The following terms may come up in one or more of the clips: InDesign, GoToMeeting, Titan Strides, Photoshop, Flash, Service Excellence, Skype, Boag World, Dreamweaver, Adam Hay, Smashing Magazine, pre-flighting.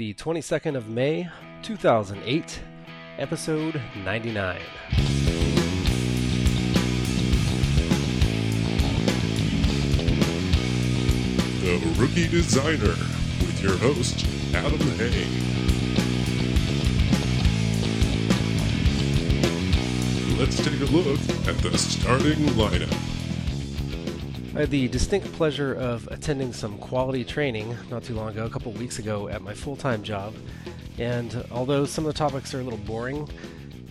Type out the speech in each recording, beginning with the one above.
the 22nd of May, 2008, episode 99. The Rookie Designer, with your host, Adam Hay. Let's take a look at the starting lineup. I had the distinct pleasure of attending some quality training not too long ago, a couple weeks ago, at my full-time job, and although some of the topics are a little boring,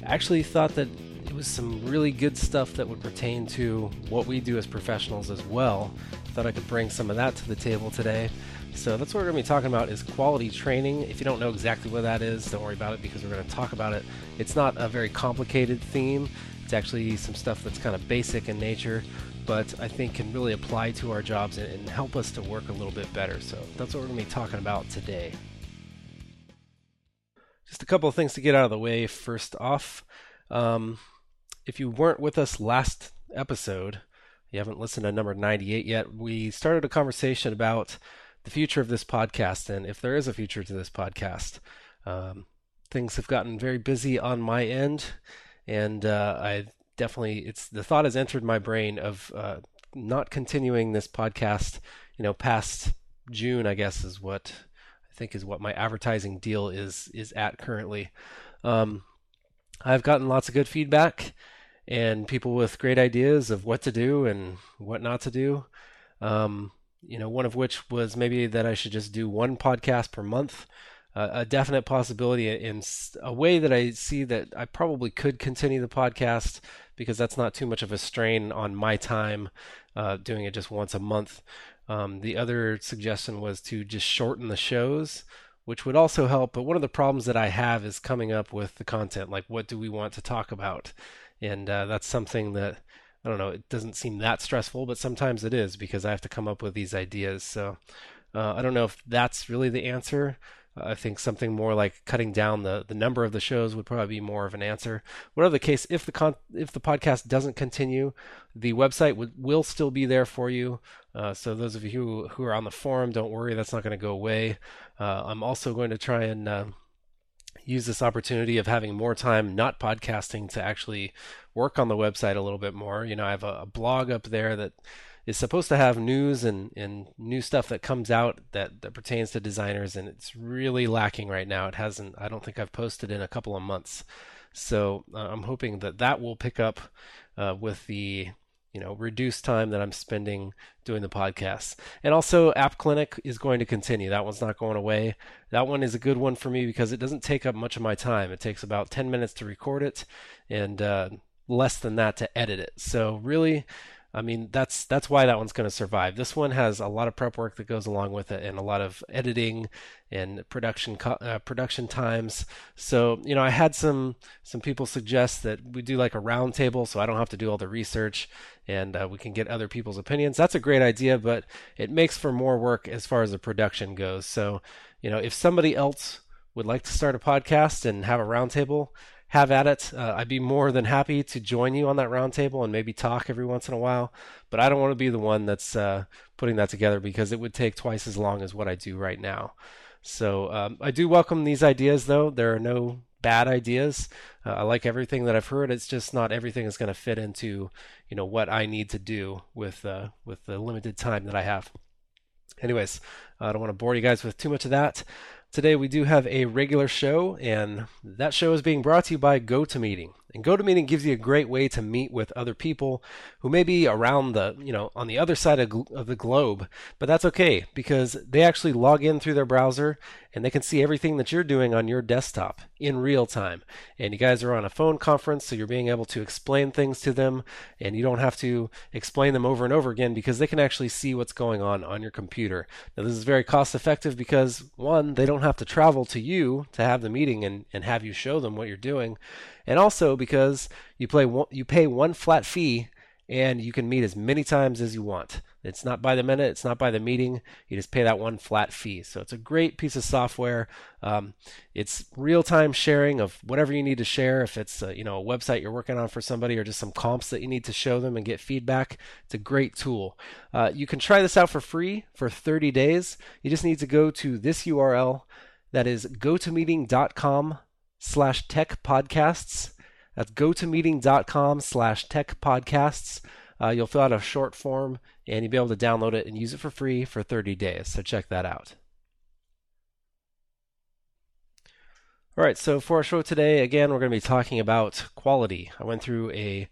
I actually thought that it was some really good stuff that would pertain to what we do as professionals as well. I thought I could bring some of that to the table today. So that's what we're going to be talking about, is quality training. If you don't know exactly what that is, don't worry about it, because we're going to talk about it. It's not a very complicated theme. It's actually some stuff that's kind of basic in nature, but I think can really apply to our jobs and help us to work a little bit better. So that's what we're going to be talking about today. Just a couple of things to get out of the way. First off, if you weren't with us last episode, you haven't listened to number 98 yet, we started a conversation about the future of this podcast and if there is a future to this podcast. Things have gotten very busy on my end, and the thought has entered my brain of not continuing this podcast, past June, I guess, is what I think is what my advertising deal is at currently. I've gotten lots of good feedback and people with great ideas of what to do and what not to do. One of which was maybe that I should just do one podcast per month. A definite possibility in a way that I see that I probably could continue the podcast, because that's not too much of a strain on my time doing it just once a month. The other suggestion was to just shorten the shows, which would also help. But one of the problems that I have is coming up with the content, like what do we want to talk about? And that's something that, I don't know, it doesn't seem that stressful, but sometimes it is, because I have to come up with these ideas. So I don't know if that's really the answer. I think something more like cutting down the number of the shows would probably be more of an answer. Whatever the case, if the podcast doesn't continue, the website will still be there for you. So those of you who are on the forum, don't worry, that's not going to go away. I'm also going to try and use this opportunity of having more time not podcasting to actually work on the website a little bit more. I have a blog up there that is supposed to have news and new stuff that comes out that pertains to designers, and it's really lacking right now. It hasn't, I don't think I've posted in a couple of months. So I'm hoping that will pick up with the reduced time that I'm spending doing the podcasts. And also App Clinic is going to continue. That one's not going away. That one is a good one for me because it doesn't take up much of my time. It takes about 10 minutes to record it and less than that to edit it. So really, I mean, that's why that one's going to survive. This one has a lot of prep work that goes along with it and a lot of editing and production times. So, I had some people suggest that we do like a round table so I don't have to do all the research, and we can get other people's opinions. That's a great idea, but it makes for more work as far as the production goes. So, if somebody else would like to start a podcast and have a round table, have at it. I'd be more than happy to join you on that roundtable and maybe talk every once in a while, but I don't want to be the one that's putting that together, because it would take twice as long as what I do right now. So I do welcome these ideas, though. There are no bad ideas. I like everything that I've heard. It's just not everything is going to fit into what I need to do with the limited time that I have. Anyways, I don't want to bore you guys with too much of that. Today we do have a regular show, and that show is being brought to you by GoToMeeting. And GoToMeeting gives you a great way to meet with other people who may be around on the other side of the globe, but that's okay, because they actually log in through their browser and they can see everything that you're doing on your desktop in real time. And you guys are on a phone conference, so you're being able to explain things to them, and you don't have to explain them over and over again, because they can actually see what's going on your computer. Now, this is very cost effective because, one, they don't have to travel to you to have the meeting and have you show them what you're doing. And also because you pay one flat fee and you can meet as many times as you want. It's not by the minute. It's not by the meeting. You just pay that one flat fee. So it's a great piece of software. It's real-time sharing of whatever you need to share. If it's a website you're working on for somebody, or just some comps that you need to show them and get feedback, it's a great tool. You can try this out for free for 30 days. You just need to go to this URL That is gotomeeting.com/techpodcasts. That's gotomeeting.com/techpodcasts. You'll fill out a short form and you'll be able to download it and use it for free for 30 days. So check that out. All right, so for our show today, again, we're going to be talking about quality. I went through a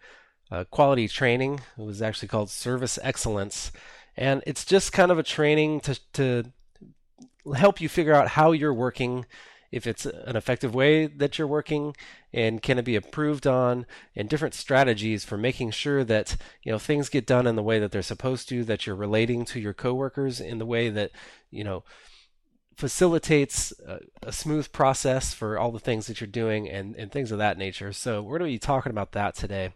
quality training. It was actually called Service Excellence. And it's just kind of a training to help you figure out how you're working, if it's an effective way that you're working, and can it be improved on, and different strategies for making sure that, you know, things get done in the way that they're supposed to, that you're relating to your coworkers in the way that, you know, facilitates a smooth process for all the things that you're doing and things of that nature. So we're going to be talking about that today.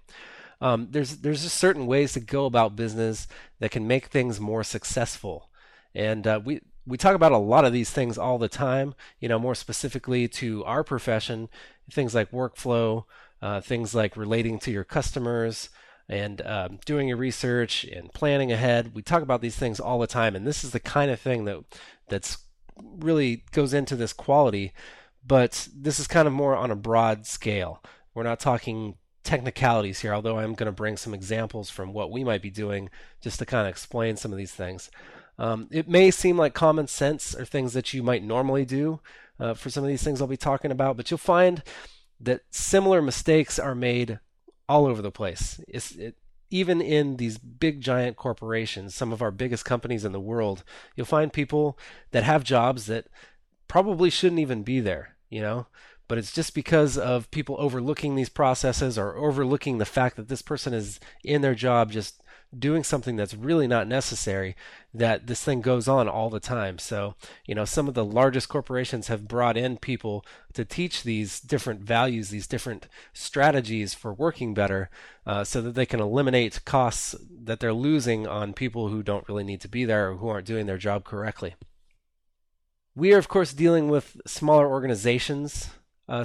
There's just certain ways to go about business that can make things more successful. And we talk about a lot of these things all the time, you know, more specifically to our profession, things like workflow, things like relating to your customers and doing your research and planning ahead. We talk about these things all the time, and this is the kind of thing that's really goes into this quality, but this is kind of more on a broad scale. We're not talking technicalities here, although I'm going to bring some examples from what we might be doing just to kind of explain some of these things. It may seem like common sense or things that you might normally do for some of these things I'll be talking about, but you'll find that similar mistakes are made all over the place. Even in these big, giant corporations, some of our biggest companies in the world, you'll find people that have jobs that probably shouldn't even be there, you know? But it's just because of people overlooking these processes or overlooking the fact that this person is in their job just doing something that's really not necessary, that this thing goes on all the time. So, you know, some of the largest corporations have brought in people to teach these different values, these different strategies for working better, so that they can eliminate costs that they're losing on people who don't really need to be there or who aren't doing their job correctly. We are, of course, dealing with smaller organizations,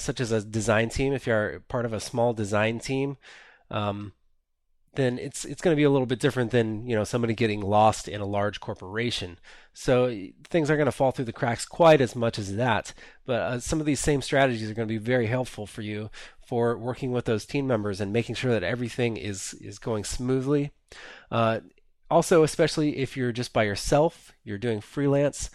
such as a design team. If you're part of a small design team, then it's going to be a little bit different than, you know, somebody getting lost in a large corporation. So things aren't going to fall through the cracks quite as much as that. But some of these same strategies are going to be very helpful for you for working with those team members and making sure that everything is going smoothly. Also, especially if you're just by yourself, you're doing freelance.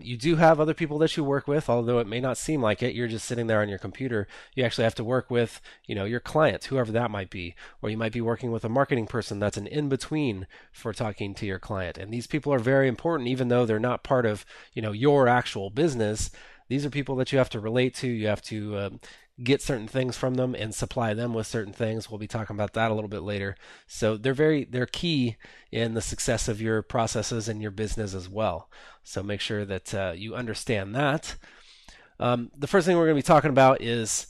You do have other people that you work with, although it may not seem like it. You're just sitting there on your computer. You actually have to work with, you know, your clients, whoever that might be, or you might be working with a marketing person that's an in-between for talking to your client. And these people are very important, even though they're not part of, you know, your actual business. These are people that you have to relate to. You have to get certain things from them and supply them with certain things. We'll be talking about that a little bit later. So they're key in the success of your processes and your business as well. So make sure that you understand that. The first thing we're going to be talking about is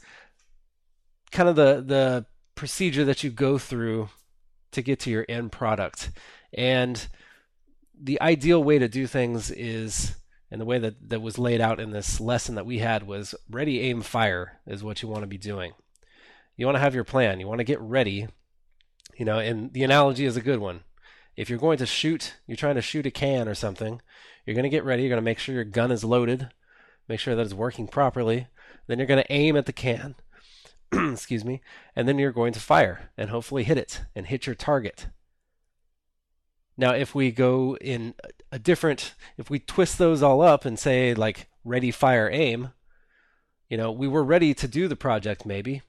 kind of the procedure that you go through to get to your end product. And the ideal way to do things is, and the way that was laid out in this lesson that we had, was ready, aim, fire is what you want to be doing. You want to have your plan. You want to get ready. You know, and the analogy is a good one. If you're going to shoot, you're trying to shoot a can or something, you're going to get ready. You're going to make sure your gun is loaded, make sure that it's working properly. Then you're going to aim at the can, excuse me, and then you're going to fire and hopefully hit it and hit your target. Now, if we go in a different, if we twist those all up and say like ready, fire, aim, you know, we were ready to do the project maybe,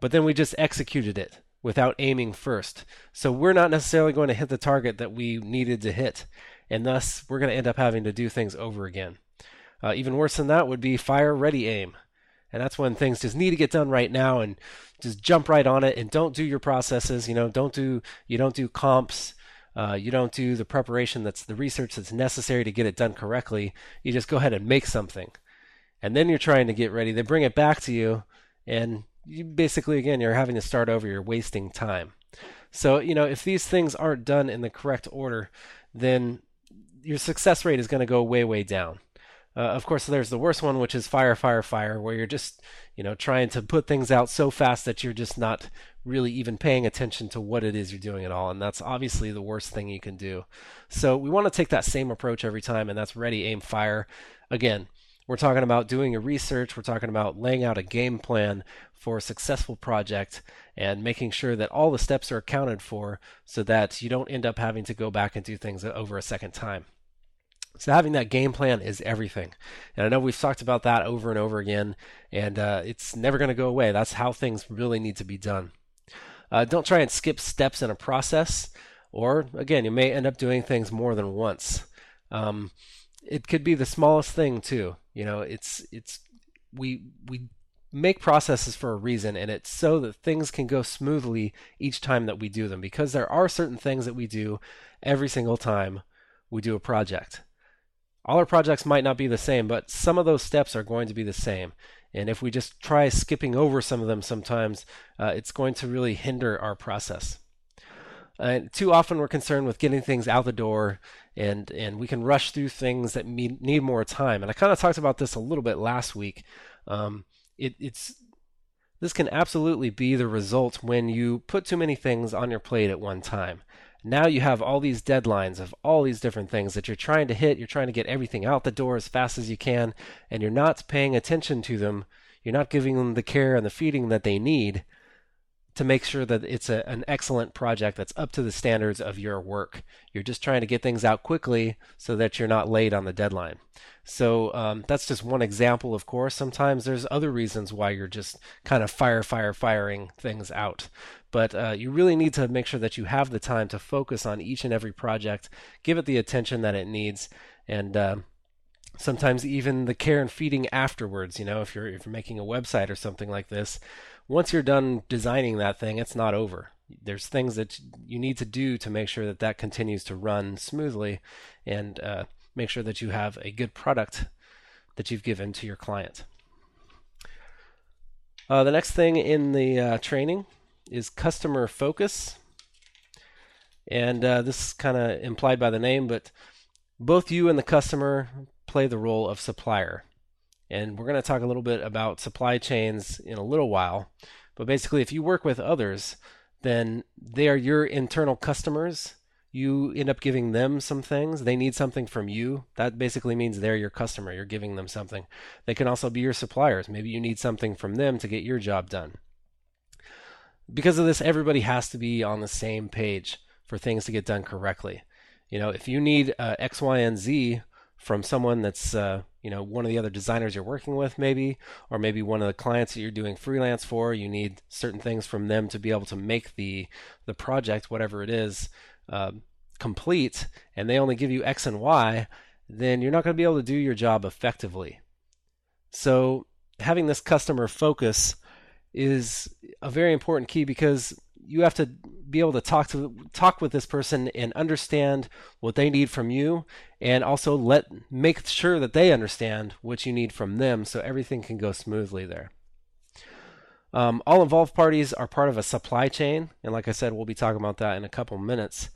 but then we just executed it without aiming first. So we're not necessarily going to hit the target that we needed to hit. And thus we're going to end up having to do things over again. Even worse than that would be fire, ready, aim. And that's when things just need to get done right now and just jump right on it and don't do your processes. You know, you don't do comps. You don't do the preparation, that's the research that's necessary to get it done correctly. You just go ahead and make something. And then you're trying to get ready. They bring it back to you. And you basically, again, you're having to start over. You're wasting time. So, you know, if these things aren't done in the correct order, then your success rate is going to go way, way down. Of course, there's the worst one, which is fire, fire, fire, where you're just, you know, trying to put things out so fast that you're just not really even paying attention to what it is you're doing at all. And that's obviously the worst thing you can do. So we want to take that same approach every time, and that's ready, aim, fire. Again, We're talking about doing a research. We're talking about laying out a game plan for a successful project and making sure that all the steps are accounted for so that you don't end up having to go back and do things over a second time. So having that game plan is everything. And I know we've talked about that over and over again, and it's never going to go away. That's how things really need to be done. Don't try and skip steps in a process, or again, you may end up doing things more than once. It could be the smallest thing too. You know, we make processes for a reason, and it's so that things can go smoothly each time that we do them, because there are certain things that we do every single time we do a project. All our projects might not be the same, but some of those steps are going to be the same. And if we just try skipping over some of them sometimes, it's going to really hinder our process. And too often we're concerned with getting things out the door, and we can rush through things that need more time. And I kind of talked about this a little bit last week. This can absolutely be the result when you put too many things on your plate at one time. Now you have all these deadlines of all these different things that you're trying to hit. You're trying to get everything out the door as fast as you can, and you're not paying attention to them. You're not giving them the care and the feeding that they need to make sure that it's an excellent project that's up to the standards of your work. You're just trying to get things out quickly so that you're not late on the deadline. So that's just one example, of course. Sometimes there's other reasons why you're just kind of firing things out. But you really need to make sure that you have the time to focus on each and every project, give it the attention that it needs, and sometimes even the care and feeding afterwards. You know, if you're making a website or something like this, once you're done designing that thing, it's not over. There's things that you need to do to make sure that that continues to run smoothly, and make sure that you have a good product that you've given to your client. The next thing in the training is customer focus. And this is kind of implied by the name, but both you and the customer play the role of supplier. And we're going to talk a little bit about supply chains in a little while. But basically, if you work with others, then they are your internal customers. You end up giving them some things. They need something from you. That basically means they're your customer. You're giving them something. They can also be your suppliers. Maybe you need something from them to get your job done. Because of this, everybody has to be on the same page for things to get done correctly. You know, if you need X, Y, and Z from someone that's one of the other designers you're working with, maybe, or maybe one of the clients that you're doing freelance for, you need certain things from them to be able to make the project, whatever it is, complete, and they only give you X and Y, then you're not going to be able to do your job effectively. So having this customer focus is a very important key, because you have to be able to talk with this person and understand what they need from you, and also make sure that they understand what you need from them, so everything can go smoothly there. All involved parties are part of a supply chain, and like I said, we'll be talking about that in a couple minutes.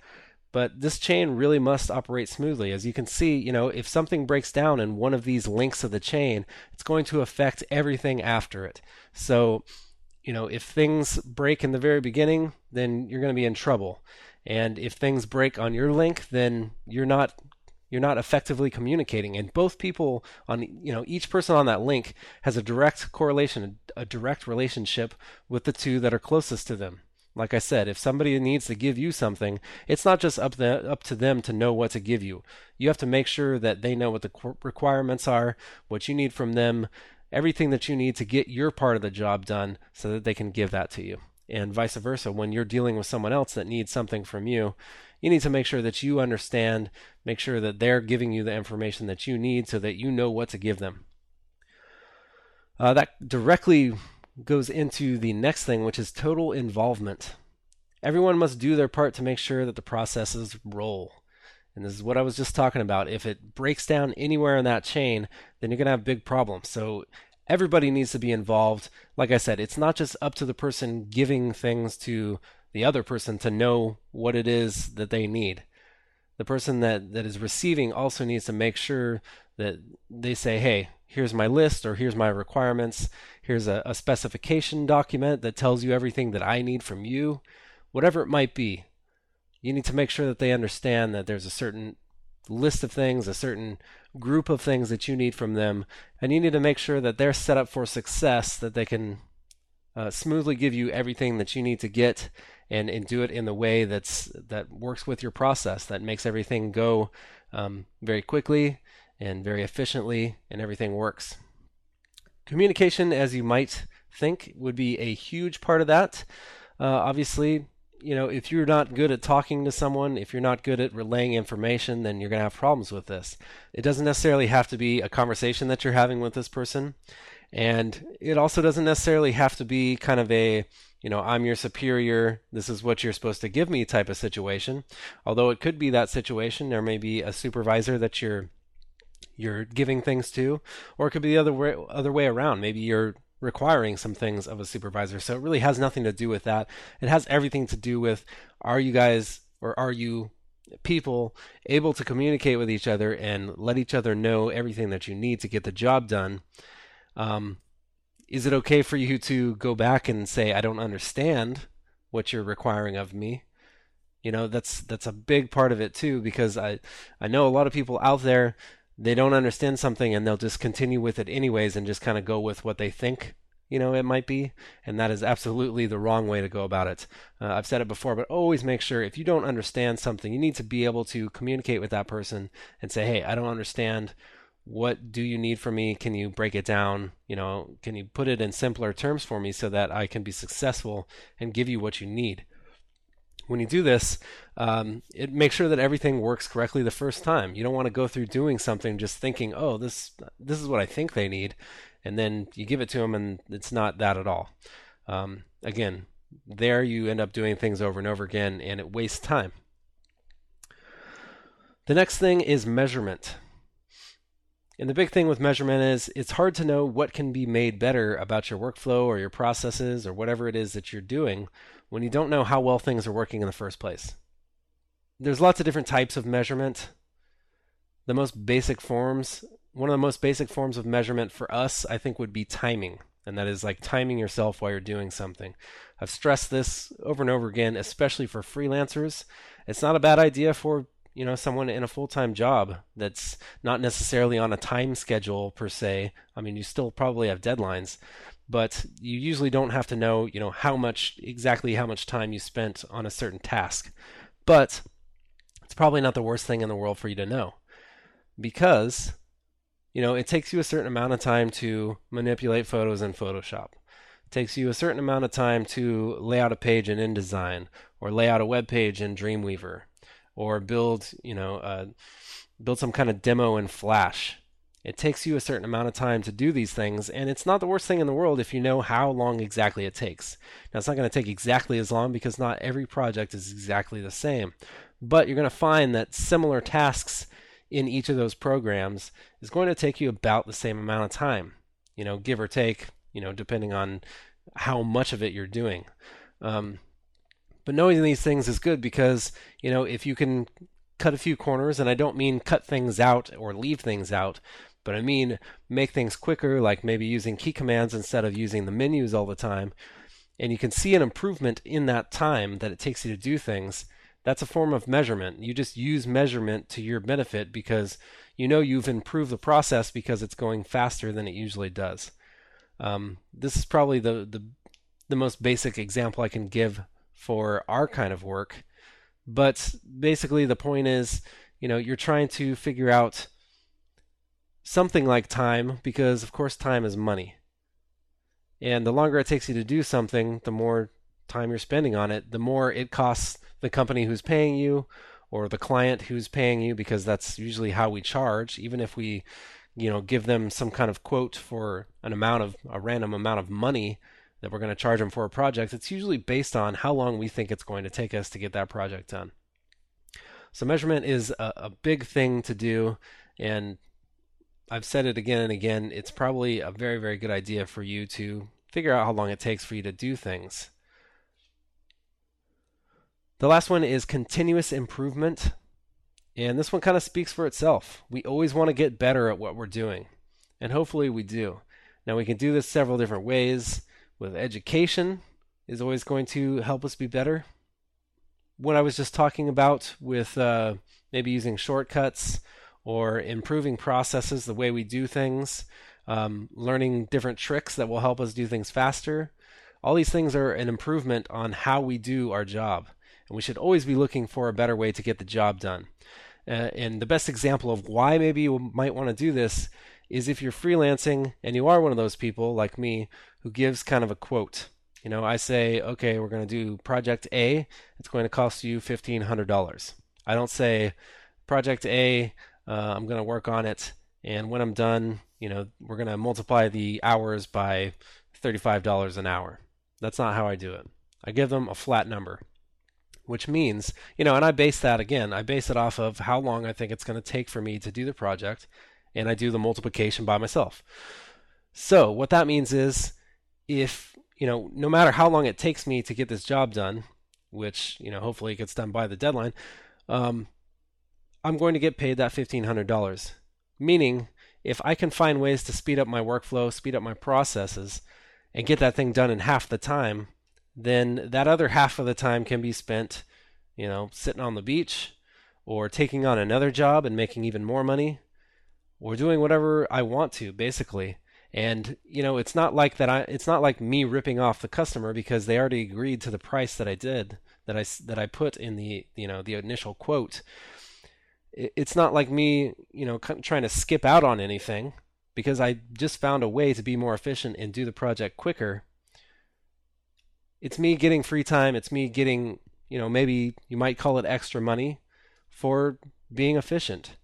But this chain really must operate smoothly. As you can see, you know, if something breaks down in one of these links of the chain, it's going to affect everything after it. So, you know, if things break in the very beginning, then you're going to be in trouble. And if things break on your link, then you're not effectively communicating. And both people each person on that link has a direct correlation, a direct relationship with the two that are closest to them. Like I said, if somebody needs to give you something, it's not just up to them to know what to give you. You have to make sure that they know what the requirements are, what you need from them, everything that you need to get your part of the job done so that they can give that to you. And vice versa, when you're dealing with someone else that needs something from you, you need to make sure that you understand, make sure that they're giving you the information that you need so that you know what to give them. That directly goes into the next thing, which is total involvement. Everyone must do their part to make sure that the processes roll. And this is what I was just talking about. If it breaks down anywhere in that chain, then you're going to have big problems. So everybody needs to be involved. Like I said, it's not just up to the person giving things to the other person to know what it is that they need. The person that is receiving also needs to make sure that they say, hey, here's my list, or here's my requirements. Here's a specification document that tells you everything that I need from you, whatever it might be. You need to make sure that they understand that there's a certain list of things, a certain group of things that you need from them, and you need to make sure that they're set up for success, that they can smoothly give you everything that you need to get and do it in the way that works with your process, that makes everything go very quickly and very efficiently, and everything works. Communication, as you might think, would be a huge part of that. Obviously, you know, if you're not good at talking to someone, if you're not good at relaying information, then you're going to have problems with this. It doesn't necessarily have to be a conversation that you're having with this person. And it also doesn't necessarily have to be kind of a, you know, I'm your superior, this is what you're supposed to give me type of situation. Although it could be that situation. There may be a supervisor that you're giving things to, or it could be the other way around. Maybe you're requiring some things of a supervisor. So it really has nothing to do with that. It has everything to do with, are you guys, or are you people, able to communicate with each other and let each other know everything that you need to get the job done? Is it okay for you to go back and say, I don't understand what you're requiring of me? You know, that's a big part of it too, because I know a lot of people out there, they don't understand something and they'll just continue with it anyways and just kind of go with what they think, you know, it might be. And that is absolutely the wrong way to go about it. I've said it before, but always make sure if you don't understand something, you need to be able to communicate with that person and say, hey, I don't understand. What do you need from me? Can you break it down? You know, can you put it in simpler terms for me so that I can be successful and give you what you need? When you do this, make sure that everything works correctly the first time. You don't want to go through doing something just thinking, oh, this is what I think they need, and then you give it to them and it's not that at all. Again, there you end up doing things over and over again, and it wastes time. The next thing is measurement. And the big thing with measurement is it's hard to know what can be made better about your workflow or your processes or whatever it is that you're doing when you don't know how well things are working in the first place. There's lots of different types of measurement. The most basic forms, one of the most basic forms of measurement for us, I think, would be timing. And that is like timing yourself while you're doing something. I've stressed this over and over again, especially for freelancers. It's not a bad idea for, you know, someone in a full-time job that's not necessarily on a time schedule per se. I mean, you still probably have deadlines, but you usually don't have to know, you know, exactly how much time you spent on a certain task. But it's probably not the worst thing in the world for you to know, because, you know, it takes you a certain amount of time to manipulate photos in Photoshop. It takes you a certain amount of time to lay out a page in InDesign, or lay out a web page in Dreamweaver, or build, you know, build some kind of demo in Flash. It takes you a certain amount of time to do these things, and it's not the worst thing in the world if you know how long exactly it takes. Now, it's not going to take exactly as long because not every project is exactly the same, but you're going to find that similar tasks in each of those programs is going to take you about the same amount of time, you know, give or take, you know, depending on how much of it you're doing. But knowing these things is good because, you know, if you can cut a few corners, and I don't mean cut things out or leave things out, but I mean make things quicker, like maybe using key commands instead of using the menus all the time, and you can see an improvement in that time that it takes you to do things, that's a form of measurement. You just use measurement to your benefit because you know you've improved the process because it's going faster than it usually does. This is probably the most basic example I can give for our kind of work, but basically the point is, you know, you're trying to figure out something like time, because of course time is money, and the longer it takes you to do something, the more time you're spending on it, the more it costs the company who's paying you or the client who's paying you, because that's usually how we charge. Even if we, you know, give them some kind of quote for a random amount of money that we're going to charge them for a project, it's usually based on how long we think it's going to take us to get that project done. So measurement is a big thing to do, and I've said it again and again, it's probably a very, very good idea for you to figure out how long it takes for you to do things. The last one is continuous improvement, and this one kind of speaks for itself. We always want to get better at what we're doing, and hopefully we do. Now, we can do this several different ways. With education is always going to help us be better. what I was just talking about with maybe using shortcuts or improving processes, the way we do things, learning different tricks that will help us do things faster. All these things are an improvement on how we do our job. And we should always be looking for a better way to get the job done. And the best example of why maybe you might want to do this is if you're freelancing and you are one of those people like me who gives kind of a quote. You know, I say, okay, we're going to do project A. It's going to cost you $1,500. I don't say, project A, I'm going to work on it, and when I'm done, you know, we're going to multiply the hours by $35 an hour. That's not how I do it. I give them a flat number, which means, you know, and I base that, again, I base it off of how long I think it's going to take for me to do the project, and I do the multiplication by myself. So what that means is, if, you know, no matter how long it takes me to get this job done, which, you know, hopefully it gets done by the deadline, I'm going to get paid that $1,500. Meaning, if I can find ways to speed up my workflow, speed up my processes, and get that thing done in half the time, then that other half of the time can be spent, you know, sitting on the beach, or taking on another job and making even more money, or doing whatever I want to, basically. And, you know, it's not like that. It's not like me ripping off the customer, because they already agreed to the price that I did, that I put in the, you know, the initial quote. It's not like me, you know, trying to skip out on anything, because I just found a way to be more efficient and do the project quicker. It's me getting free time. It's me getting, you know, maybe you might call it extra money for being efficient.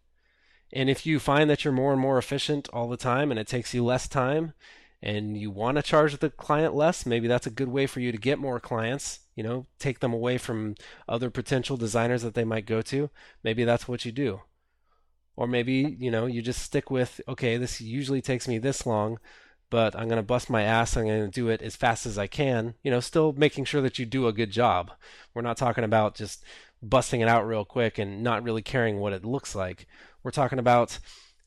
And if you find that you're more and more efficient all the time and it takes you less time and you want to charge the client less, maybe that's a good way for you to get more clients. You know, take them away from other potential designers that they might go to. Maybe that's what you do. Or maybe, you know, you just stick with, okay, this usually takes me this long, but I'm going to bust my ass. I'm going to do it as fast as I can. You know, still making sure that you do a good job. We're not talking about just busting it out real quick and not really caring what it looks like. We're talking about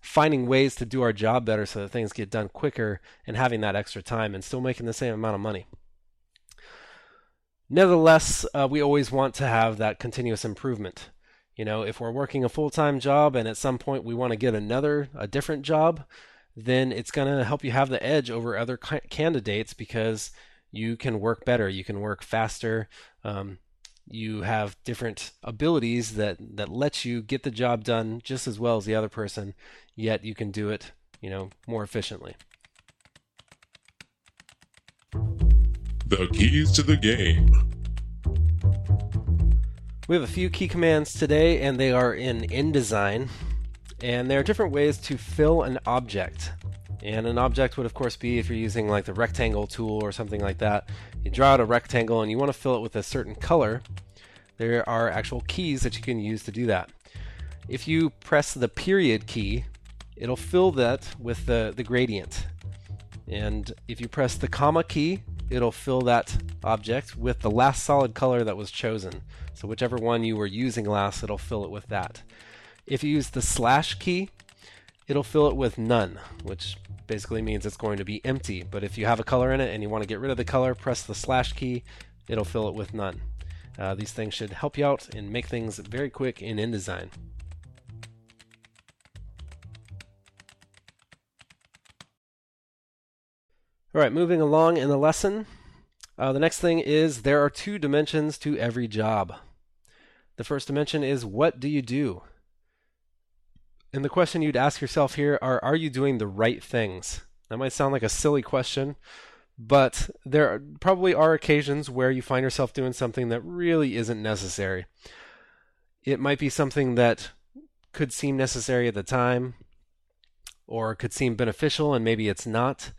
finding ways to do our job better so that things get done quicker and having that extra time and still making the same amount of money. Nevertheless, we always want to have that continuous improvement. You know, if we're working a full-time job and at some point we want to get a different job, then it's going to help you have the edge over other candidates because you can work better, you can work faster, you have different abilities that let you get the job done just as well as the other person, yet you can do it, you know, more efficiently. The keys to the game. We have a few key commands today, and they are in InDesign, and there are different ways to fill an object. And an object would, of course, be if you're using like the rectangle tool or something like that. You draw out a rectangle and you want to fill it with a certain color. There are actual keys that you can use to do that. If you press the period key, it'll fill that with the gradient. And if you press the comma key, it'll fill that object with the last solid color that was chosen. So whichever one you were using last, it'll fill it with that. If you use the slash key, it'll fill it with none, which basically means it's going to be empty. But if you have a color in it and you want to get rid of the color, press the slash key, it'll fill it with none. These things should help you out and make things very quick in InDesign. All right, moving along in the lesson. The next thing is there are two dimensions to every job. The first dimension is what do you do? And the question you'd ask yourself here are you doing the right things? That might sound like a silly question, but there probably are occasions where you find yourself doing something that really isn't necessary. It might be something that could seem necessary at the time, or could seem beneficial, and maybe it's not.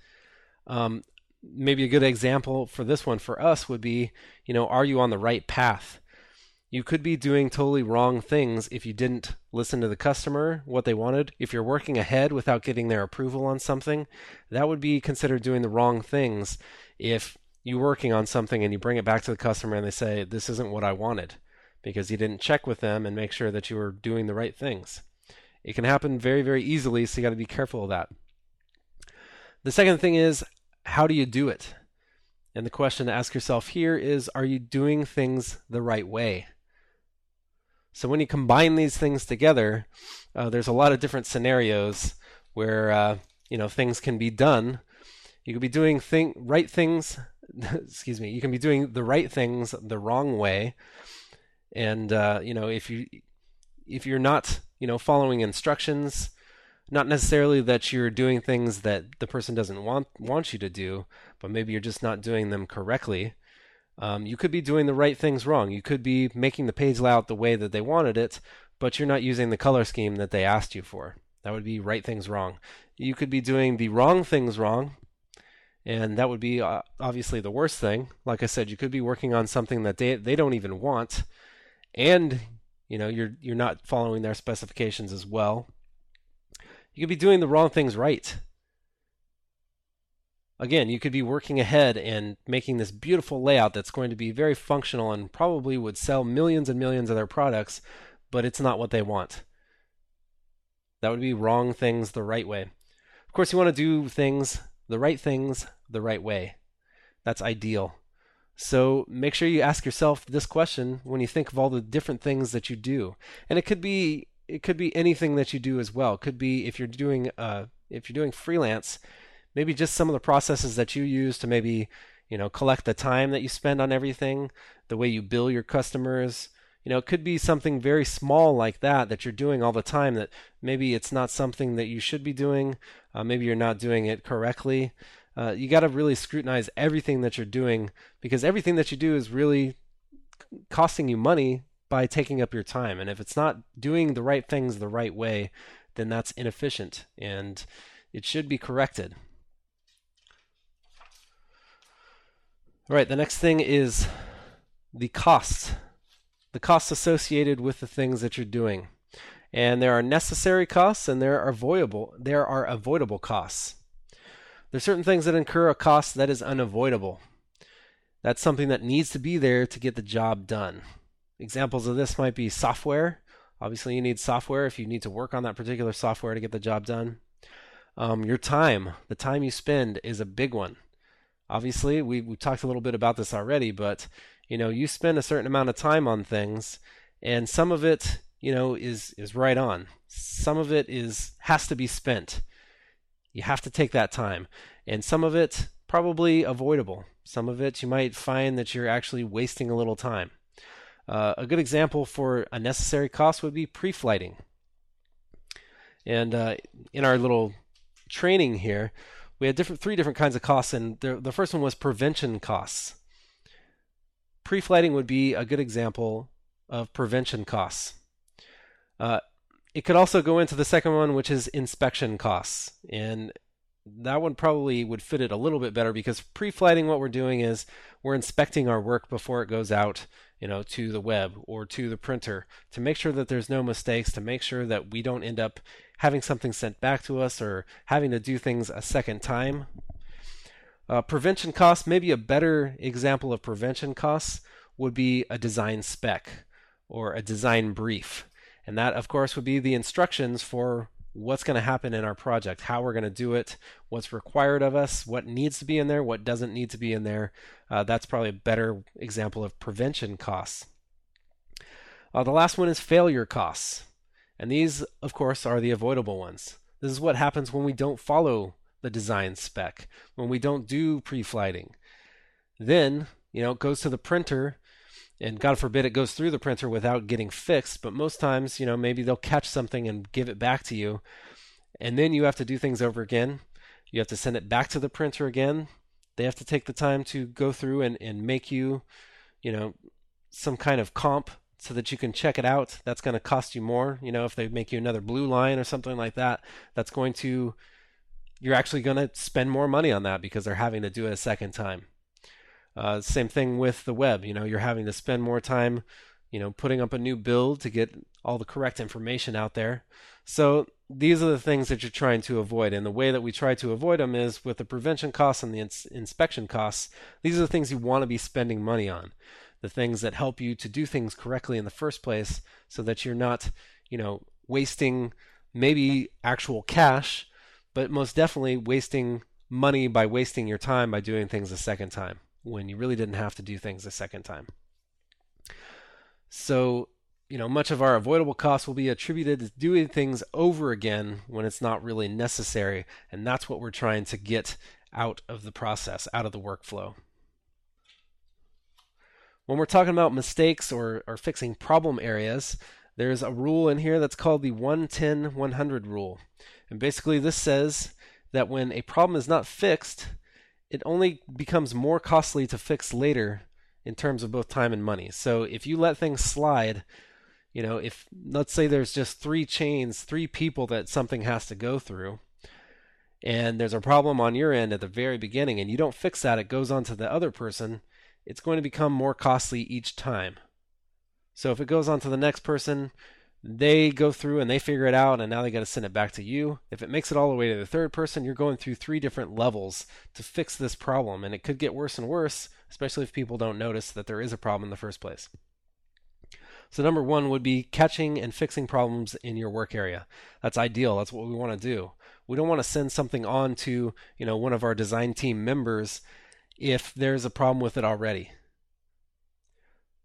Maybe a good example for this one for us would be, you know, are you on the right path? You could be doing totally wrong things if you didn't listen to the customer, what they wanted. If you're working ahead without getting their approval on something, that would be considered doing the wrong things if you're working on something and you bring it back to the customer and they say, this isn't what I wanted, because you didn't check with them and make sure that you were doing the right things. It can happen very, very easily, so you got to be careful of that. The second thing is, how do you do it? And the question to ask yourself here is, are you doing things the right way? So when you combine these things together, there's a lot of different scenarios where things can be done. You could be doing right things. Excuse me. You can be doing the right things the wrong way, and if you're not following instructions, not necessarily that you're doing things that the person doesn't want you to do, but maybe you're just not doing them correctly. You could be doing the right things wrong. You could be making the page layout the way that they wanted it, but you're not using the color scheme that they asked you for. That would be right things wrong. You could be doing the wrong things wrong, and that would be obviously the worst thing. Like I said, you could be working on something that they don't even want, and you're not following their specifications as well. You could be doing the wrong things right. Again, you could be working ahead and making this beautiful layout that's going to be very functional and probably would sell millions and millions of their products, but it's not what they want. That would be wrong things the right way. Of course, you want to do things the right way. That's ideal. So make sure you ask yourself this question when you think of all the different things that you do. And it could be anything that you do as well. It could be if you're doing freelance, maybe just some of the processes that you use to maybe, collect the time that you spend on everything, the way you bill your customers. It could be something very small like that you're doing all the time that maybe it's not something that you should be doing. Maybe you're not doing it correctly. You got to really scrutinize everything that you're doing, because everything that you do is really costing you money by taking up your time. And if it's not doing the right things the right way, then that's inefficient and it should be corrected. All right, the next thing is the costs associated with the things that you're doing. And there are necessary costs and there are avoidable costs. There's certain things that incur a cost that is unavoidable. That's something that needs to be there to get the job done. Examples of this might be software. Obviously, you need software if you need to work on that particular software to get the job done. Your time, the time you spend is a big one. Obviously, we talked a little bit about this already, but you spend a certain amount of time on things, and some of it, is right on. Some of it has to be spent. You have to take that time, and some of it probably avoidable. Some of it you might find that you're actually wasting a little time. A good example for a necessary cost would be pre-flighting. And in our little training here, we had three different kinds of costs, and the first one was prevention costs. Pre-flighting would be a good example of prevention costs. It could also go into the second one, which is inspection costs, and that one probably would fit it a little bit better, because pre-flighting, what we're doing is we're inspecting our work before it goes out, to the web or to the printer, to make sure that there's no mistakes, to make sure that we don't end up having something sent back to us or having to do things a second time. Prevention costs, maybe a better example of prevention costs would be a design spec or a design brief. And that, of course, would be the instructions for what's going to happen in our project, how we're going to do it, what's required of us, what needs to be in there, what doesn't need to be in there. That's probably a better example of prevention costs. The last one is failure costs. And these, of course, are the avoidable ones. This is what happens when we don't follow the design spec, when we don't do pre-flighting. Then, it goes to the printer, and God forbid it goes through the printer without getting fixed, but most times, maybe they'll catch something and give it back to you, and then you have to do things over again. You have to send it back to the printer again. They have to take the time to go through and make you, some kind of comp so that you can check it out. That's going to cost you more. If they make you another blue line or something like that, you're actually going to spend more money on that because they're having to do it a second time. Same thing with the web. You're having to spend more time, putting up a new build to get all the correct information out there. So these are the things that you're trying to avoid. And the way that we try to avoid them is with the prevention costs and the inspection costs. These are the things you want to be spending money on, the things that help you to do things correctly in the first place so that you're not, wasting maybe actual cash, but most definitely wasting money by wasting your time by doing things a second time, when you really didn't have to do things a second time. So you know, much of our avoidable costs will be attributed to doing things over again when it's not really necessary. And that's what we're trying to get out of the process, out of the workflow. When we're talking about mistakes or fixing problem areas, there's a rule in here that's called the 1-10-100 rule. And basically this says that when a problem is not fixed, it only becomes more costly to fix later in terms of both time and money. So if you let things slide, you know, if let's say there's just three people that something has to go through, and there's a problem on your end at the very beginning and you don't fix that, it goes on to the other person, it's going to become more costly each time. So if it goes on to the next person, they go through and they figure it out, and now they got to send it back to you. If it makes it all the way to the third person, you're going through three different levels to fix this problem, and it could get worse and worse, especially if people don't notice that there is a problem in the first place. So number one would be catching and fixing problems in your work area. That's ideal. That's what we want to do. We don't want to send something on to, you know, one of our design team members if there's a problem with it already.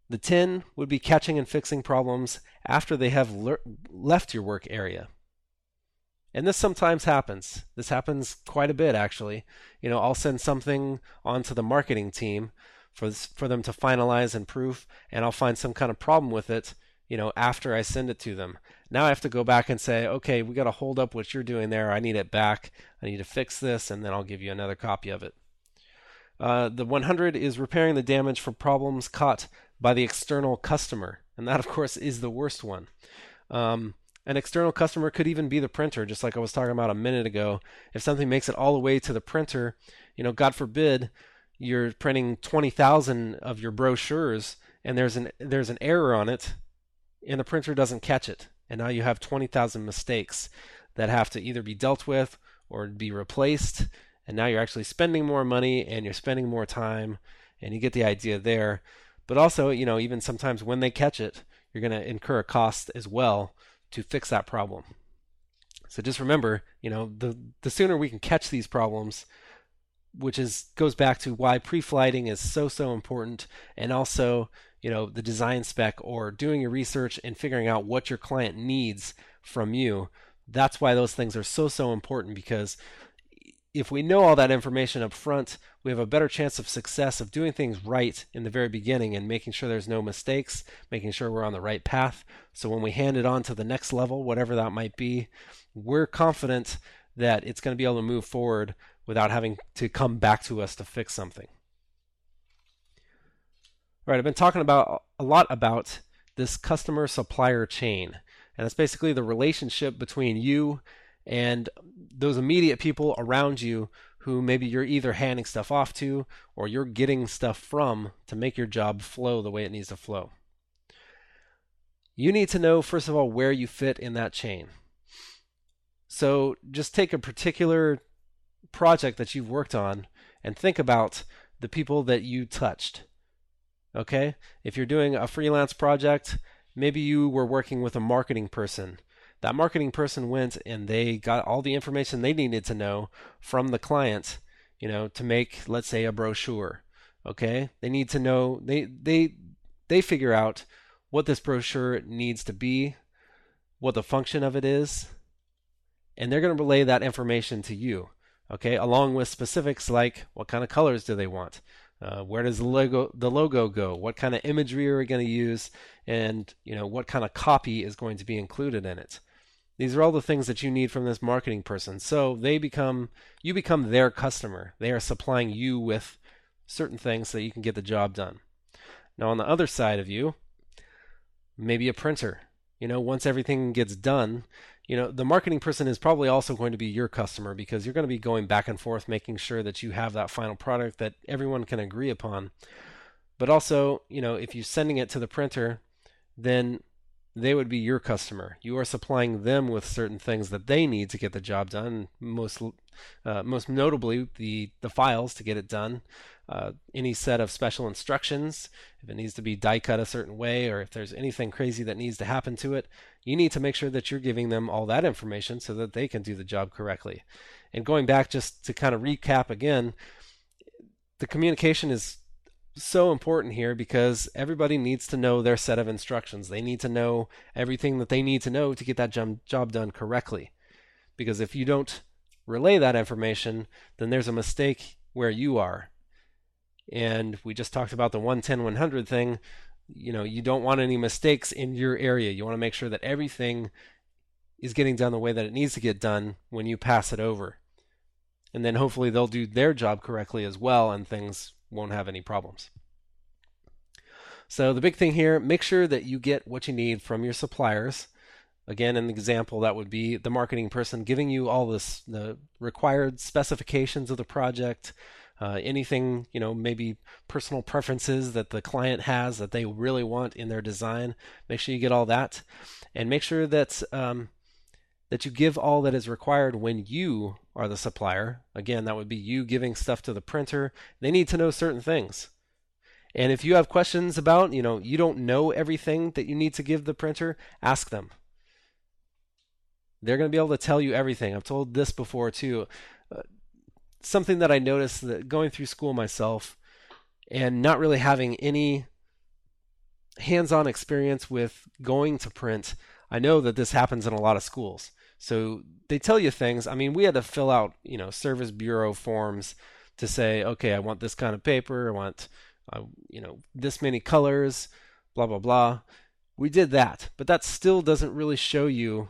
The 10 would be catching and fixing problems after they have left your work area. And this sometimes happens. This happens quite a bit, actually. You know, I'll send something onto the marketing team for them to finalize and proof, and I'll find some kind of problem with it, you know, after I send it to them. Now I have to go back and say, okay, we got to hold up what you're doing there. I need it back. I need to fix this, and then I'll give you another copy of it. The 100 is repairing the damage for problems caught by the external customer. And that, of course, is the worst one. An external customer could even be the printer, just like I was talking about a minute ago. If something makes it all the way to the printer, you know, God forbid, you're printing 20,000 of your brochures, and there's an error on it, and the printer doesn't catch it. And now you have 20,000 mistakes that have to either be dealt with or be replaced. And now you're actually spending more money, and you're spending more time, and you get the idea there. But also, you know, even sometimes when they catch it, you're going to incur a cost as well to fix that problem. So just remember, you know, the sooner we can catch these problems, which goes back to why pre-flighting is so important, and also, you know, the design spec or doing your research and figuring out what your client needs from you. That's why those things are so important, because if we know all that information up front, we have a better chance of success of doing things right in the very beginning and making sure there's no mistakes, making sure we're on the right path. So when we hand it on to the next level, whatever that might be, we're confident that it's going to be able to move forward without having to come back to us to fix something. All right, I've been talking a lot about this customer supplier chain, and it's basically the relationship between you and those immediate people around you who maybe you're either handing stuff off to or you're getting stuff from to make your job flow the way it needs to flow. You need to know, first of all, where you fit in that chain. So just take a particular project that you've worked on and think about the people that you touched. Okay? If you're doing a freelance project, maybe you were working with a marketing person. That marketing person went and they got all the information they needed to know from the client, you know, to make, let's say, a brochure. Okay? They need to know, they figure out what this brochure needs to be, what the function of it is, and they're going to relay that information to you, okay, along with specifics like what kind of colors do they want, where does the logo go, what kind of imagery are we going to use, and, you know, what kind of copy is going to be included in it. These are all the things that you need from this marketing person. So you become their customer. They are supplying you with certain things so that you can get the job done. Now on the other side of you, maybe a printer. You know, once everything gets done, you know, the marketing person is probably also going to be your customer, because you're going to be going back and forth making sure that you have that final product that everyone can agree upon. But also, you know, if you're sending it to the printer, then they would be your customer. You are supplying them with certain things that they need to get the job done, most notably the files to get it done, any set of special instructions, if it needs to be die cut a certain way, or if there's anything crazy that needs to happen to it, you need to make sure that you're giving them all that information so that they can do the job correctly. And going back just to kind of recap again, the communication is so important here because everybody needs to know their set of instructions. They need to know everything that they need to know to get that job done correctly. Because if you don't relay that information, then there's a mistake where you are. And we just talked about the 1-10-100 thing. You know, you don't want any mistakes in your area. You want to make sure that everything is getting done the way that it needs to get done when you pass it over. And then hopefully they'll do their job correctly as well and things won't have any problems. So the big thing here, make sure that you get what you need from your suppliers. Again, in the example, that would be the marketing person giving you all this, the required specifications of the project, anything, you know, maybe personal preferences that the client has that they really want in their design. Make sure you get all that, and make sure that that you give all that is required when you are the supplier. Again, that would be you giving stuff to the printer. They need to know certain things, and if you have questions about, you know, you don't know everything that you need to give the printer, ask them. They're going to be able to tell you everything. I've told this before too. Something that I noticed that going through school myself and not really having any hands-on experience with going to print, I know that this happens in a lot of schools. So they tell you things. I mean, we had to fill out, you know, service bureau forms to say, okay, I want this kind of paper. I want, you know, this many colors, blah, blah, blah. We did that, but that still doesn't really show you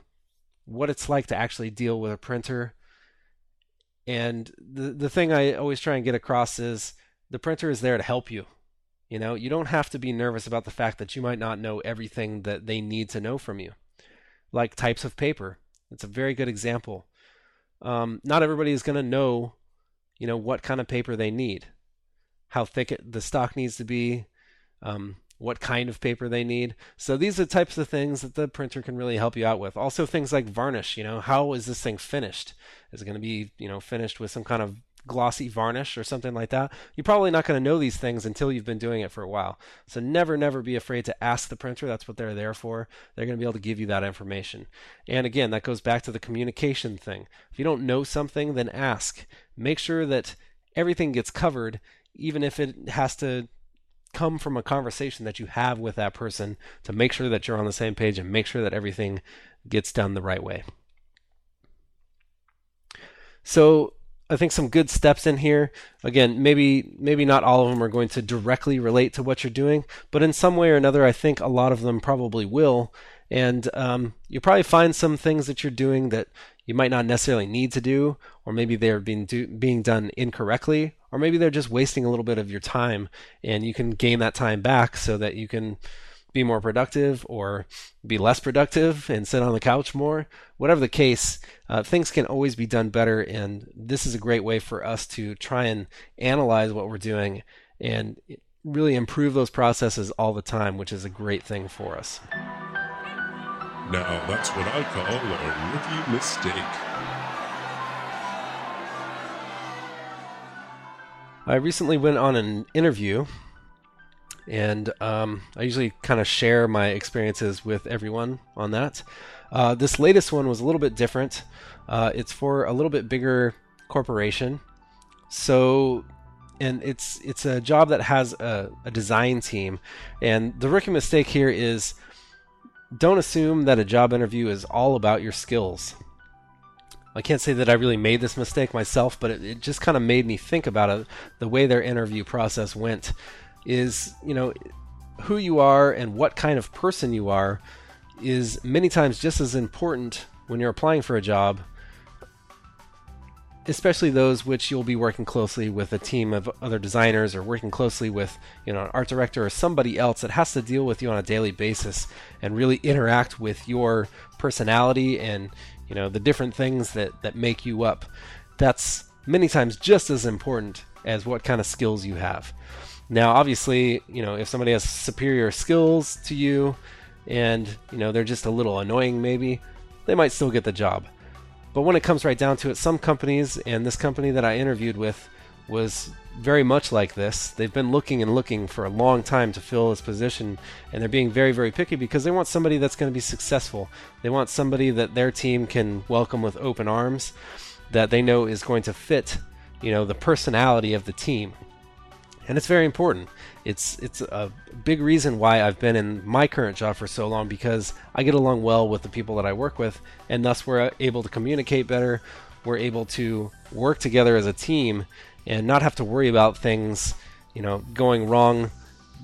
what it's like to actually deal with a printer. And the thing I always try and get across is the printer is there to help you. You know, you don't have to be nervous about the fact that you might not know everything that they need to know from you. Like types of paper. It's a very good example. Not everybody is going to know, you know, what kind of paper they need, how thick the stock needs to be, what kind of paper they need. So these are types of things that the printer can really help you out with. Also things like varnish, you know, how is this thing finished? Is it going to be, you know, finished with some kind of glossy varnish or something like that? You're probably not going to know these things until you've been doing it for a while. So never, never be afraid to ask the printer. That's what they're there for. They're going to be able to give you that information. And again, that goes back to the communication thing. If you don't know something, then ask. Make sure that everything gets covered, even if it has to come from a conversation that you have with that person to make sure that you're on the same page and make sure that everything gets done the right way. So I think some good steps in here. Again, maybe not all of them are going to directly relate to what you're doing, but in some way or another, I think a lot of them probably will. And you'll probably find some things that you're doing that you might not necessarily need to do, or maybe they're being done incorrectly, or maybe they're just wasting a little bit of your time, and you can gain that time back so that you can be more productive or be less productive and sit on the couch more. Whatever the case, things can always be done better, and this is a great way for us to try and analyze what we're doing and really improve those processes all the time, which is a great thing for us. Now, that's what I call a rookie mistake. I recently went on an interview, and I usually kind of share my experiences with everyone on that. This latest one was a little bit different. It's for a little bit bigger corporation. So, and it's a job that has a design team. And the rookie mistake here is, don't assume that a job interview is all about your skills. I can't say that I really made this mistake myself, but it just kind of made me think about it. The way their interview process went is, you know, who you are and what kind of person you are is many times just as important when you're applying for a job, especially those which you'll be working closely with a team of other designers or working closely with, you know, an art director or somebody else that has to deal with you on a daily basis and really interact with your personality and, you know, the different things that make you up. That's many times just as important as what kind of skills you have. Now, obviously, you know, if somebody has superior skills to you and, you know, they're just a little annoying maybe, they might still get the job. But when it comes right down to it, some companies, and this company that I interviewed with was very much like this. They've been looking and looking for a long time to fill this position, and they're being very, very picky because they want somebody that's going to be successful. They want somebody that their team can welcome with open arms, that they know is going to fit, you know, the personality of the team. And it's very important. It's a big reason why I've been in my current job for so long, because I get along well with the people that I work with, and thus we're able to communicate better. We're able to work together as a team and not have to worry about things, you know, going wrong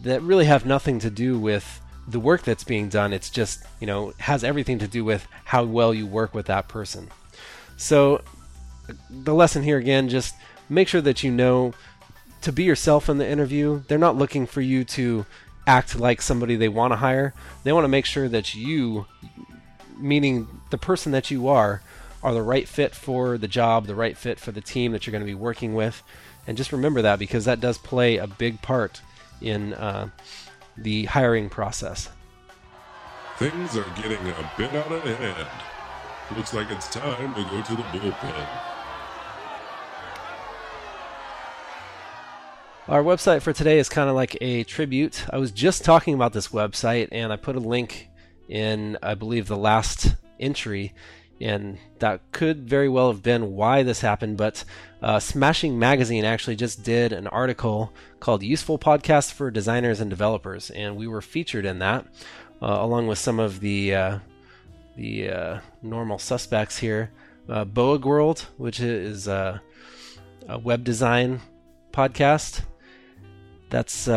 that really have nothing to do with the work that's being done. It's just, you know, has everything to do with how well you work with that person. So the lesson here again, just make sure that you know to be yourself in the interview. They're not looking for you to act like somebody they want to hire. They want to make sure that you, meaning the person that you are the right fit for the job, the right fit for the team that you're going to be working with. And just remember that, because that does play a big part in the hiring process. Things are getting a bit out of hand. Looks like it's time to go to the bullpen. Our website for today is kind of like a tribute. I was just talking about this website, and I put a link in, I believe, the last entry, and that could very well have been why this happened, but Smashing Magazine actually just did an article called Useful Podcasts for Designers and Developers, and we were featured in that, along with some of the normal suspects here. Boag World, which is a web design podcast. That's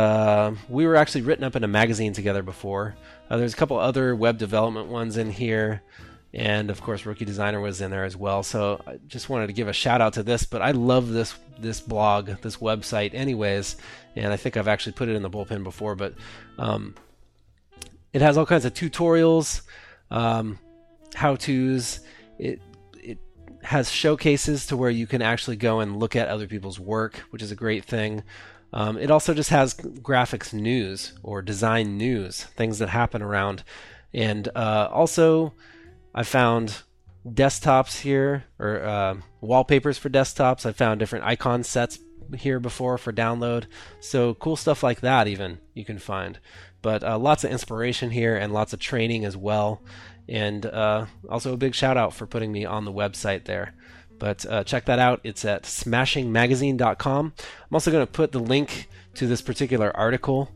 we were actually written up in a magazine together before. There's a couple other web development ones in here. And of course, Rookie Designer was in there as well. So I just wanted to give a shout out to this, but I love this blog, this website anyways. And I think I've actually put it in the bullpen before, but it has all kinds of tutorials, how-tos. It has showcases to where you can actually go and look at other people's work, which is a great thing. It also just has graphics news or design news, things that happen around. And also, I found desktops here, or wallpapers for desktops. I found different icon sets here before for download. So cool stuff like that even you can find. But lots of inspiration here and lots of training as well. And also a big shout out for putting me on the website there. But check that out. It's at smashingmagazine.com. I'm also going to put the link to this particular article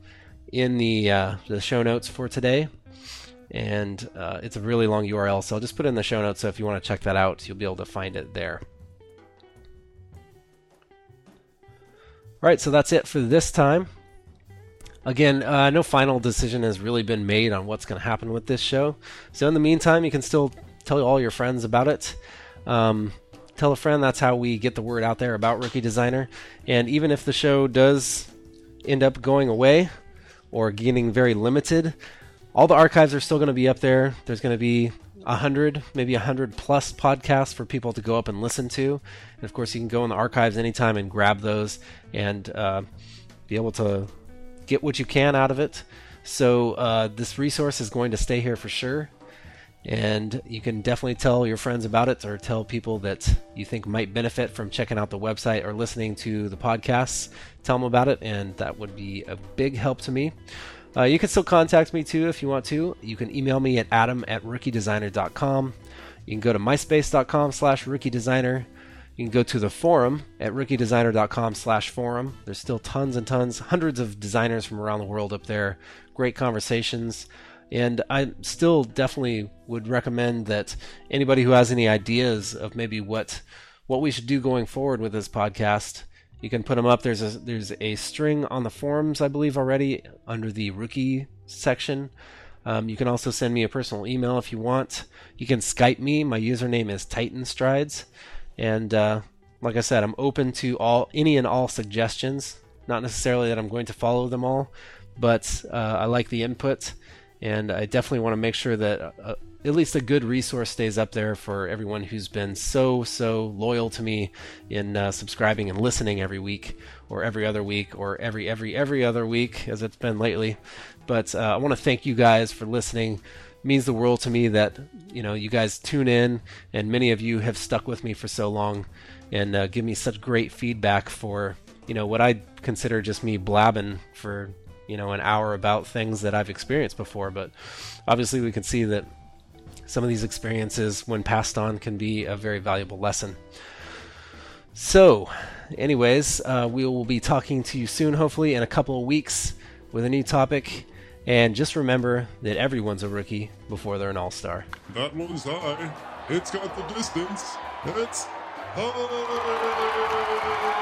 in the show notes for today. And it's a really long URL, so I'll just put it in the show notes, so if you want to check that out, you'll be able to find it there. All right, so that's it for this time. Again, no final decision has really been made on what's going to happen with this show. So in the meantime, you can still tell all your friends about it. Tell a friend, that's how we get the word out there about Rookie Designer. And even if the show does end up going away or getting very limited, all the archives are still going to be up there. There's going to be 100, maybe 100 plus podcasts for people to go up and listen to. And of course, you can go in the archives anytime and grab those and be able to get what you can out of it. So this resource is going to stay here for sure. And you can definitely tell your friends about it, or tell people that you think might benefit from checking out the website or listening to the podcasts. Tell them about it, and that would be a big help to me. You can still contact me, too, if you want to. You can email me at adam@rookiedesigner.com. You can go to myspace.com/rookiedesigner. You can go to the forum at rookiedesigner.com/forum. There's still tons and tons, hundreds of designers from around the world up there. Great conversations. And I still definitely would recommend that anybody who has any ideas of maybe what we should do going forward with this podcast, you can put them up. There's a string on the forums, I believe, already under the Rookie section. You can also send me a personal email if you want. You can Skype me. My username is Titan Strides. And like I said, I'm open to any and all suggestions. Not necessarily that I'm going to follow them all, but I like the input. And I definitely want to make sure that at least a good resource stays up there for everyone who's been so loyal to me in subscribing and listening every week, or every other week, or every other week, as it's been lately. But I want to thank you guys for listening. It means the world to me that, you know, you guys tune in, and many of you have stuck with me for so long and give me such great feedback for, you know, what I consider just me blabbing for, you know, an hour about things that I've experienced before. But obviously we can see that some of these experiences, when passed on, can be a very valuable lesson. So, anyways, we will be talking to you soon, hopefully, in a couple of weeks with a new topic. And just remember that everyone's a rookie before they're an all-star. That one's high. It's got the distance. It's high.